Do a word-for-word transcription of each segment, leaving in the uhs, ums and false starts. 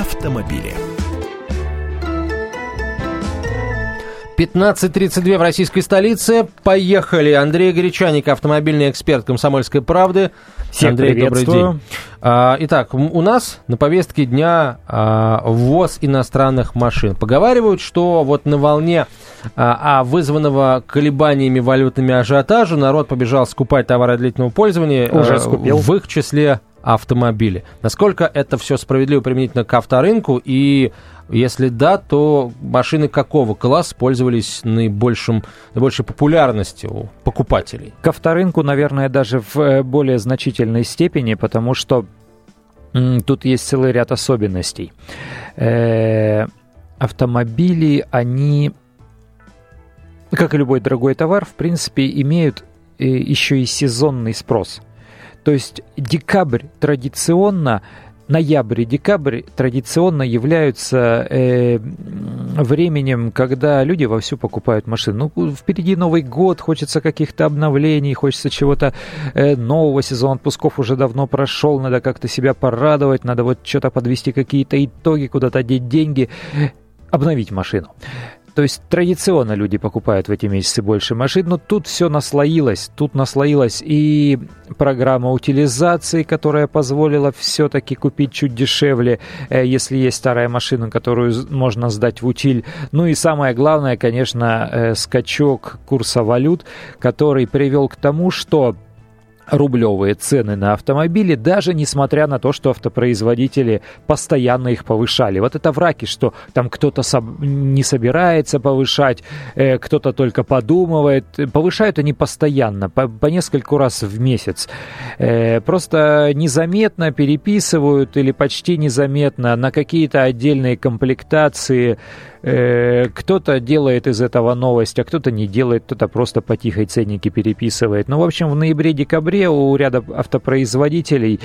Автомобили. пятнадцать тридцать два в российской столице. Поехали. Андрей Гречанник, автомобильный эксперт «Комсомольской правды». Всех Андрей, добрый день. Итак, у нас на повестке дня ввоз иностранных машин. Поговаривают, что вот на волне вызванного колебаниями валютными ажиотажа народ побежал скупать товары длительного пользования. Уже скупил. В их числе автомобили. Насколько это все справедливо применительно к авторынку? И если да, то машины какого класса пользовались наибольшим, наибольшей популярностью у покупателей? К авторынку, наверное, даже в более значительной степени, потому что м, тут есть целый ряд особенностей. Э-э- автомобили, они, как и любой дорогой товар, в принципе, имеют э- еще и сезонный спрос. То есть декабрь традиционно... Ноябрь и декабрь традиционно являются э, временем, когда люди вовсю покупают машины. Ну, впереди Новый год, хочется каких-то обновлений, хочется чего-то э, нового. Сезон отпусков уже давно прошел, надо как-то себя порадовать, надо вот что-то подвести, какие-то итоги, куда-то деть деньги, обновить машину. То есть традиционно люди покупают в эти месяцы больше машин, но тут все наслоилось. Тут наслоилась и программа утилизации, которая позволила все-таки купить чуть дешевле, если есть старая машина, которую можно сдать в утиль. Ну и самое главное, конечно, скачок курса валют, который привел к тому, что рублевые цены на автомобили, даже несмотря на то, что автопроизводители постоянно их повышали. Вот это враки, что там кто-то соб- не собирается повышать, э, кто-то только подумывает. Повышают они постоянно, по, по нескольку раз в месяц. Э, просто незаметно переписывают или почти незаметно на какие-то отдельные комплектации. Кто-то делает из этого новость, а кто-то не делает, кто-то просто по тихой ценнике переписывает. Ну, в общем, в ноябре-декабре у ряда автопроизводителей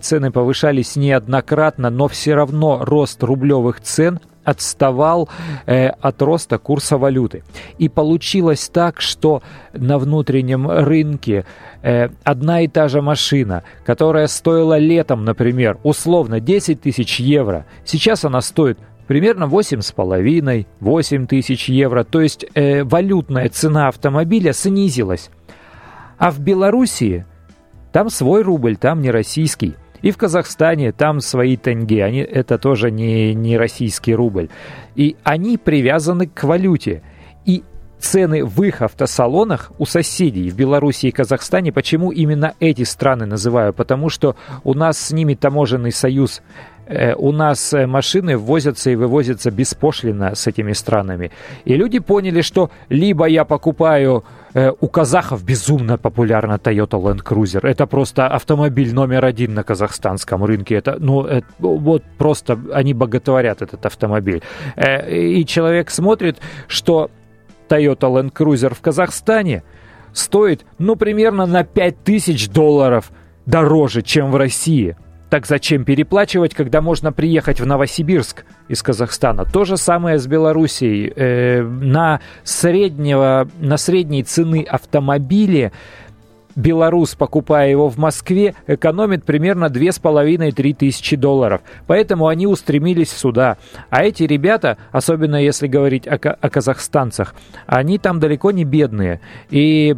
цены повышались неоднократно, но все равно рост рублевых цен отставал э, от роста курса валюты. И получилось так, что на внутреннем рынке э, одна и та же машина, которая стоила летом, например, условно десять тысяч евро, сейчас она стоит примерно восемь с половиной, восемь тысяч евро. То есть э, валютная цена автомобиля снизилась. А в Белоруссии там свой рубль, там не российский. И в Казахстане там свои тенге, они, это тоже не, не российский рубль. И они привязаны к валюте. И цены в их автосалонах у соседей в Беларуси и Казахстане, почему именно эти страны называю? Потому что у нас с ними таможенный союз. У нас машины ввозятся и вывозятся беспошлино с этими странами. И люди поняли, что либо я покупаю... У казахов безумно популярна Toyota Land Cruiser. Это просто автомобиль номер один на казахстанском рынке. Это, ну, это, вот просто они боготворят этот автомобиль. И человек смотрит, что Toyota Land Cruiser в Казахстане стоит, ну, примерно на пять тысяч долларов дороже, чем в России. Так зачем переплачивать, когда можно приехать в Новосибирск из Казахстана? То же самое с Белоруссией. Э, на, среднего, на средней цены автомобиля белорус, покупая его в Москве, экономит примерно две с половиной - три тысячи долларов. Поэтому они устремились сюда. А эти ребята, особенно если говорить о, о казахстанцах, они там далеко не бедные. И...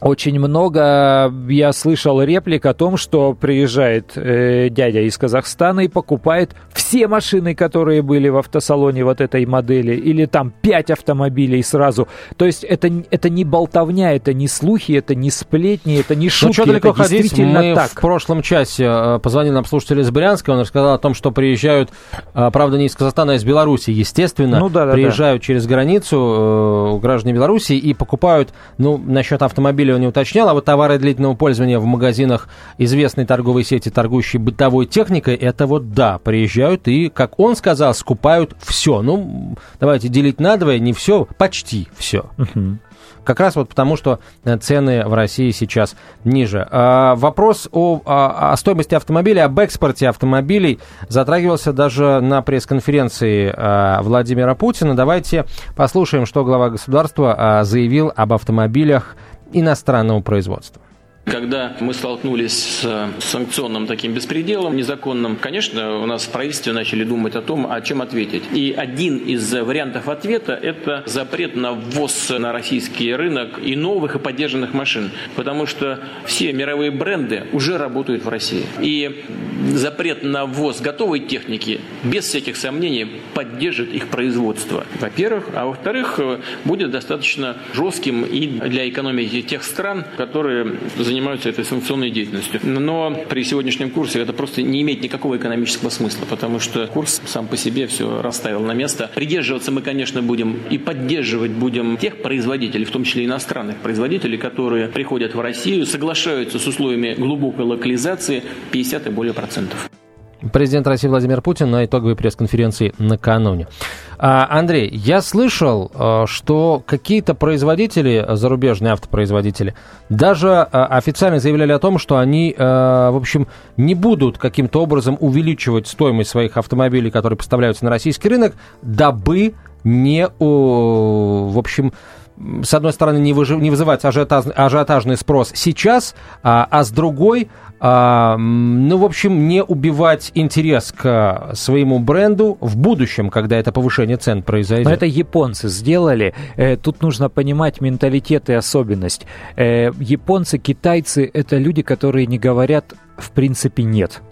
Очень много я слышал реплик о том, что приезжает э, дядя из Казахстана и покупает все машины, которые были в автосалоне вот этой модели, или там пять автомобилей сразу. То есть это, это не болтовня, это не слухи, это не сплетни, это не шутки. Ну что далеко ходить, мы так. В прошлом часе позвонили нам слушатель из Брянска, он рассказал о том, что приезжают, правда, не из Казахстана, а из Беларуси, естественно, ну, да, да, приезжают да. через границу э, граждане Беларуси и покупают, ну, насчет автомобиля он не уточнял, а вот товары длительного пользования в магазинах известной торговой сети, торгующей бытовой техникой, это вот да, приезжают и, как он сказал, скупают все. Ну, давайте делить надвое, не все, почти все. Uh-huh. Как раз вот потому, что цены в России сейчас ниже. А, вопрос о, о, о стоимости автомобиля, об экспорте автомобилей затрагивался даже на пресс-конференции а, Владимира Путина. Давайте послушаем, что глава государства а, заявил об автомобилях иностранного производства. Когда мы столкнулись с санкционным таким беспределом незаконным, конечно, у нас в правительстве начали думать о том, о чем ответить. И один из вариантов ответа – это запрет на ввоз на российский рынок и новых, и подержанных машин. Потому что все мировые бренды уже работают в России. И запрет на ввоз готовой техники, без всяких сомнений, поддержит их производство, во-первых. А во-вторых, будет достаточно жестким и для экономики тех стран, которые занимаются этой санкционной деятельностью. Но при сегодняшнем курсе это просто не имеет никакого экономического смысла, потому что курс сам по себе все расставил на место. Придерживаться мы, конечно, будем и поддерживать будем тех производителей, в том числе иностранных производителей, которые приходят в Россию, соглашаются с условиями глубокой локализации пятьдесят и более процентов. Президент России Владимир Путин на итоговой пресс-конференции накануне. Андрей, я слышал, что какие-то производители, зарубежные автопроизводители, даже официально заявляли о том, что они, в общем, не будут каким-то образом увеличивать стоимость своих автомобилей, которые поставляются на российский рынок, дабы не, в общем, с одной стороны, не вызывать ажиотажный спрос сейчас, а с другой, ну, в общем, не убивать интерес к своему бренду в будущем, когда это повышение цен произойдет. Но это японцы сделали. Тут нужно понимать менталитет и особенность. Японцы, китайцы – это люди, которые не говорят «в принципе нет».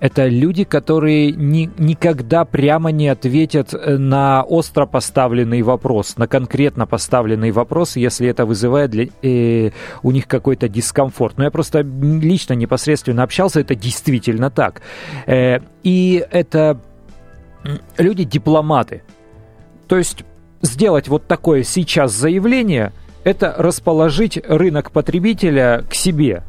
Это люди, которые ни, никогда прямо не ответят на остро поставленный вопрос, на конкретно поставленный вопрос, если это вызывает для, э, у них какой-то дискомфорт. Но я просто лично непосредственно общался, это действительно так. Э, и это люди-дипломаты. То есть сделать вот такое сейчас заявление – это расположить рынок потребителя к себе.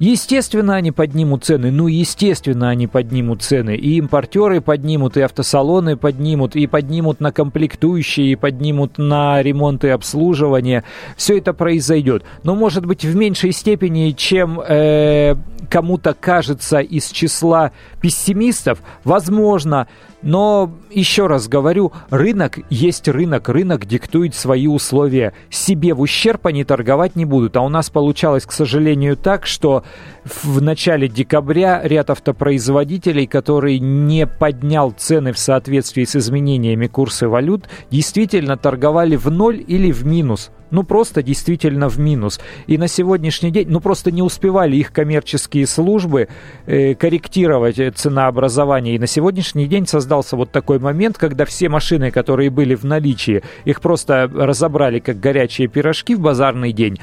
Естественно, они поднимут цены, ну, естественно, они поднимут цены, и импортеры поднимут, и автосалоны поднимут, и поднимут на комплектующие, и поднимут на ремонт и обслуживание, все это произойдет, но, может быть, в меньшей степени, чем э, кому-то кажется из числа пессимистов, возможно, но, еще раз говорю, рынок есть рынок, рынок диктует свои условия, себе в ущерб они торговать не будут, а у нас получалось, к сожалению, так, что в начале декабря ряд автопроизводителей, который не поднял цены в соответствии с изменениями курса валют, действительно торговали в ноль или в минус. Ну, просто действительно в минус. И на сегодняшний день, ну, просто не успевали их коммерческие службы э, корректировать ценообразование. И на сегодняшний день создался вот такой момент, когда все машины, которые были в наличии, их просто разобрали как горячие пирожки в базарный день.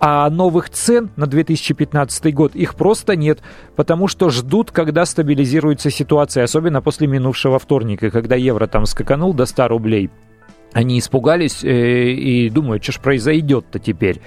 А новых цен на две тысячи пятнадцатый год их просто нет, потому что ждут, когда стабилизируется ситуация, особенно после минувшего вторника, когда евро там скаканул до ста рублей. Они испугались и думают, что ж произойдет-то теперь.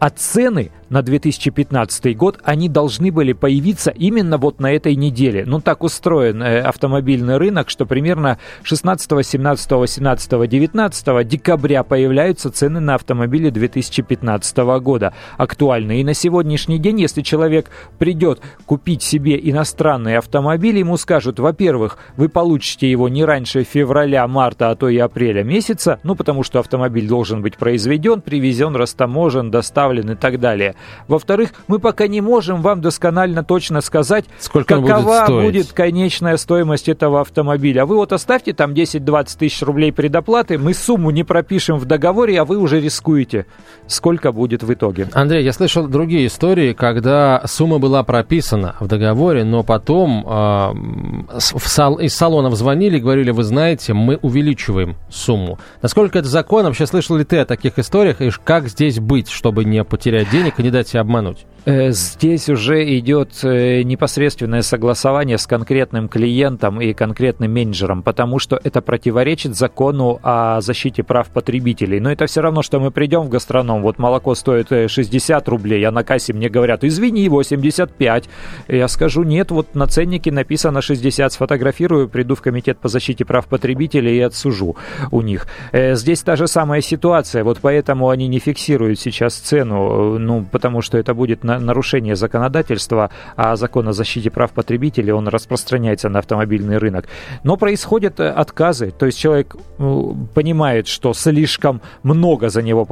А цены на две тысячи пятнадцатый год, они должны были появиться именно вот на этой неделе. Ну, так устроен автомобильный рынок, что примерно шестнадцатого, семнадцатого, восемнадцатого, девятнадцатого декабря появляются цены на автомобили две тысячи пятнадцатого года актуальные. И на сегодняшний день, если человек придет купить себе иностранный автомобиль, ему скажут, во-первых, вы получите его не раньше февраля, марта, а то и апреля месяца, ну, потому что автомобиль должен быть произведен, привезен, растаможен, доставлен и так далее. Во-вторых, мы пока не можем вам досконально точно сказать, сколько какова будет, будет конечная стоимость этого автомобиля. Вы вот оставьте там десять-двадцать тысяч рублей предоплаты, мы сумму не пропишем в договоре, а вы уже рискуете. Сколько будет в итоге? Андрей, я слышал другие истории, когда сумма была прописана в договоре, но потом э, в сал- из салонов звонили и говорили, вы знаете, мы увеличиваем сумму. Насколько это закон? Вообще слышал ли ты о таких историях? И как здесь быть, чтобы не потерять денег и не дать себя обмануть? Здесь уже идет непосредственное согласование с конкретным клиентом и конкретным менеджером, потому что это противоречит закону о защите прав потребителей. Но это все равно, что мы придем в гастроном, вот молоко стоит шестьдесят рублей, а на кассе мне говорят, извини, восемьдесят пять. Я скажу, нет, вот на ценнике написано шестьдесят, сфотографирую, приду в комитет по защите прав потребителей и отсужу у них. Здесь та же самая ситуация, вот поэтому они не фиксируют сейчас цену, ну, потому что это будет нарушение законодательства о закон о защите прав потребителей, он распространяется на автомобильный рынок. Но происходят отказы, то есть человек понимает, что слишком много за него,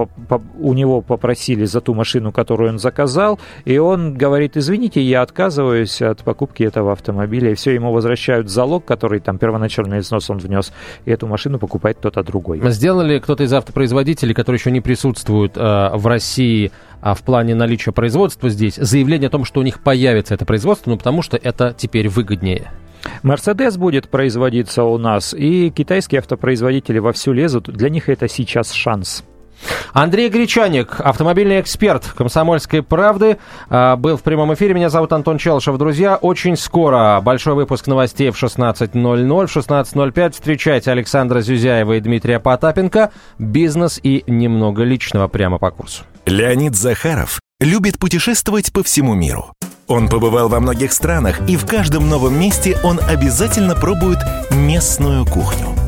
у него попросили за ту машину, которую он заказал, и он говорит: извините, я отказываюсь от покупки этого автомобиля, и все, ему возвращают залог, который там первоначальный взнос он внес, и эту машину покупает кто-то другой. Сделал ли кто-то из автопроизводителей, которые еще не присутствуют э, в России, а в плане наличия производства здесь, заявление о том, что у них появится это производство, ну потому что это теперь выгоднее? «Мерседес» будет производиться у нас, и китайские автопроизводители вовсю лезут. Для них это сейчас шанс. Андрей Гречанник, автомобильный эксперт «Комсомольской правды», был в прямом эфире. Меня зовут Антон Челышев. Друзья, очень скоро большой выпуск новостей в шестнадцать ноль ноль. В шестнадцать ноль пять встречайте Александра Зюзяева и Дмитрия Потапенко. Бизнес и немного личного прямо по курсу. Леонид Захаров любит путешествовать по всему миру. Он побывал во многих странах, и в каждом новом месте он обязательно пробует местную кухню.